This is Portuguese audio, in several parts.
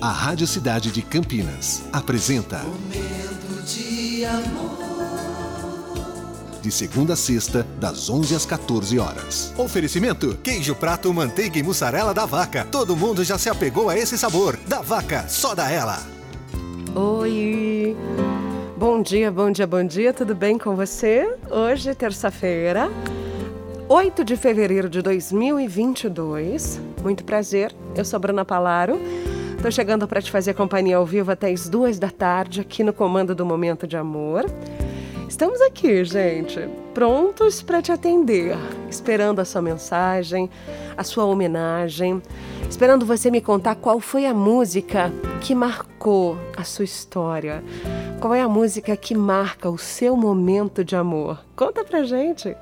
A Rádio Cidade de Campinas apresenta Momento de Amor, de segunda a sexta, das 11 às 14 horas. Oferecimento: queijo prato, manteiga e mussarela da Vaca. Todo mundo já se apegou a esse sabor. Da Vaca, só dá ela. Oi! Bom dia, bom dia, bom dia. Tudo bem com você? Hoje, terça-feira, 8 de fevereiro de 2022. Muito prazer, eu sou Bruna Palaro. Estou chegando para te fazer companhia ao vivo até as 2 da tarde, aqui no comando do Momento de Amor. Estamos aqui, gente, prontos para te atender, esperando a sua mensagem, a sua homenagem, esperando você me contar qual foi a música que marcou a sua história, qual é a música que marca o seu momento de amor. Conta pra gente,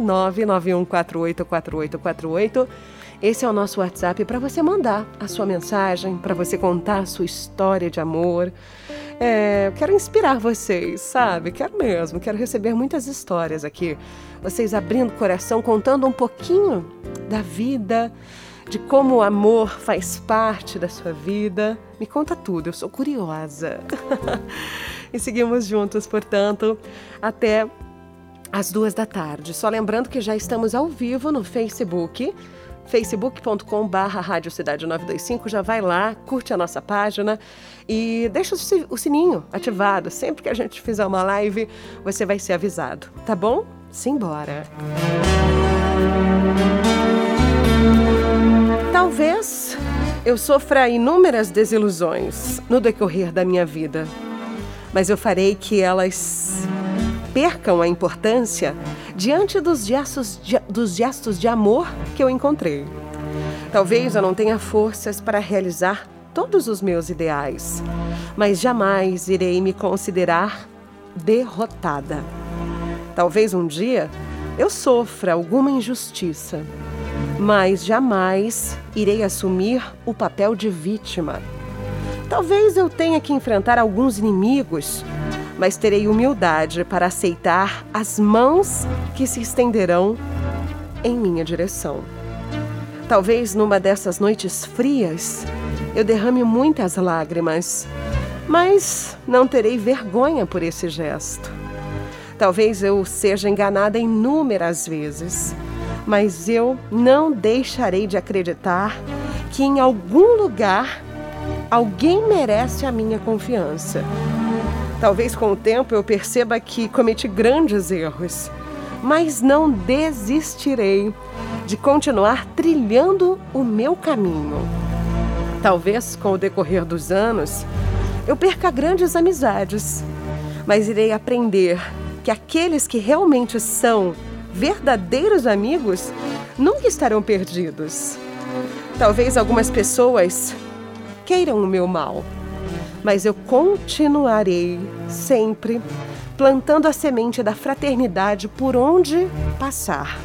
19991484848. Esse é o nosso WhatsApp para você mandar a sua mensagem, para você contar a sua história de amor. Eu quero inspirar vocês, sabe? Quero mesmo, quero receber muitas histórias aqui. Vocês abrindo o coração, contando um pouquinho da vida, de como o amor faz parte da sua vida. Me conta tudo, eu sou curiosa. E seguimos juntos, portanto, até às 2 da tarde. Só lembrando que já estamos ao vivo no Facebook, facebook.com/radiocidade925, já vai lá, curte a nossa página e deixa o sininho ativado. Sempre que a gente fizer uma live, você vai ser avisado, tá bom? Simbora! Talvez eu sofra inúmeras desilusões no decorrer da minha vida, mas eu farei que elas percam a importância diante dos gestos de amor que eu encontrei. Talvez eu não tenha forças para realizar todos os meus ideais, mas jamais irei me considerar derrotada. Talvez um dia eu sofra alguma injustiça, mas jamais irei assumir o papel de vítima. Talvez eu tenha que enfrentar alguns inimigos, mas terei humildade para aceitar as mãos que se estenderão em minha direção. Talvez numa dessas noites frias eu derrame muitas lágrimas, mas não terei vergonha por esse gesto. Talvez eu seja enganada inúmeras vezes, mas eu não deixarei de acreditar que em algum lugar alguém merece a minha confiança. Talvez com o tempo eu perceba que cometi grandes erros, mas não desistirei de continuar trilhando o meu caminho. Talvez com o decorrer dos anos eu perca grandes amizades, mas irei aprender que aqueles que realmente são verdadeiros amigos nunca estarão perdidos. Talvez algumas pessoas queiram o meu mal, mas eu continuarei sempre plantando a semente da fraternidade por onde passar.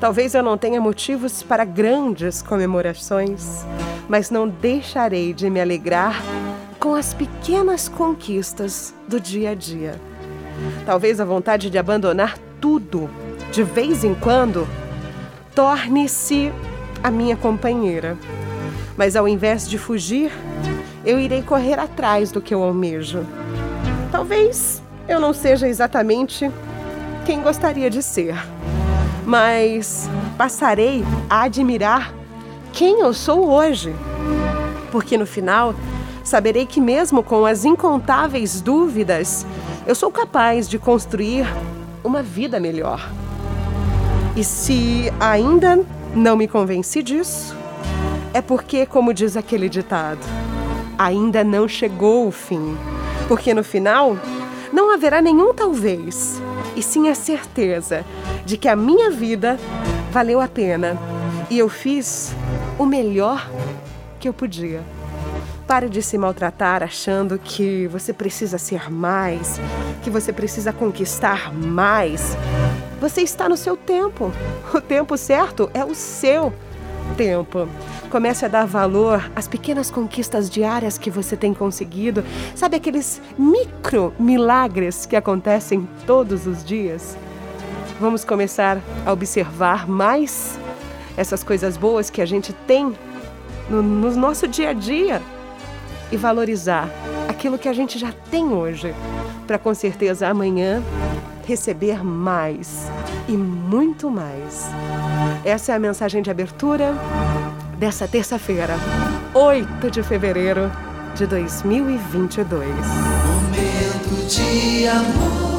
Talvez eu não tenha motivos para grandes comemorações, mas não deixarei de me alegrar com as pequenas conquistas do dia a dia. Talvez a vontade de abandonar tudo, de vez em quando, torne-se a minha companheira. Mas ao invés de fugir, eu irei correr atrás do que eu almejo. Talvez eu não seja exatamente quem gostaria de ser, mas passarei a admirar quem eu sou hoje, porque no final saberei que mesmo com as incontáveis dúvidas, eu sou capaz de construir uma vida melhor. E se ainda não me convenci disso, é porque, como diz aquele ditado, ainda não chegou o fim, porque no final não haverá nenhum talvez, e sim a certeza de que a minha vida valeu a pena e eu fiz o melhor que eu podia. Pare de se maltratar achando que você precisa ser mais, que você precisa conquistar mais. Você está no seu tempo. O tempo certo é o seu tempo. Comece a dar valor às pequenas conquistas diárias que você tem conseguido. Sabe aqueles micro milagres que acontecem todos os dias? Vamos começar a observar mais essas coisas boas que a gente tem no nosso dia a dia e valorizar aquilo que a gente já tem hoje, para com certeza amanhã receber mais e muito mais. Essa é a mensagem de abertura dessa terça-feira, 8 de fevereiro de 2022. Momento de amor.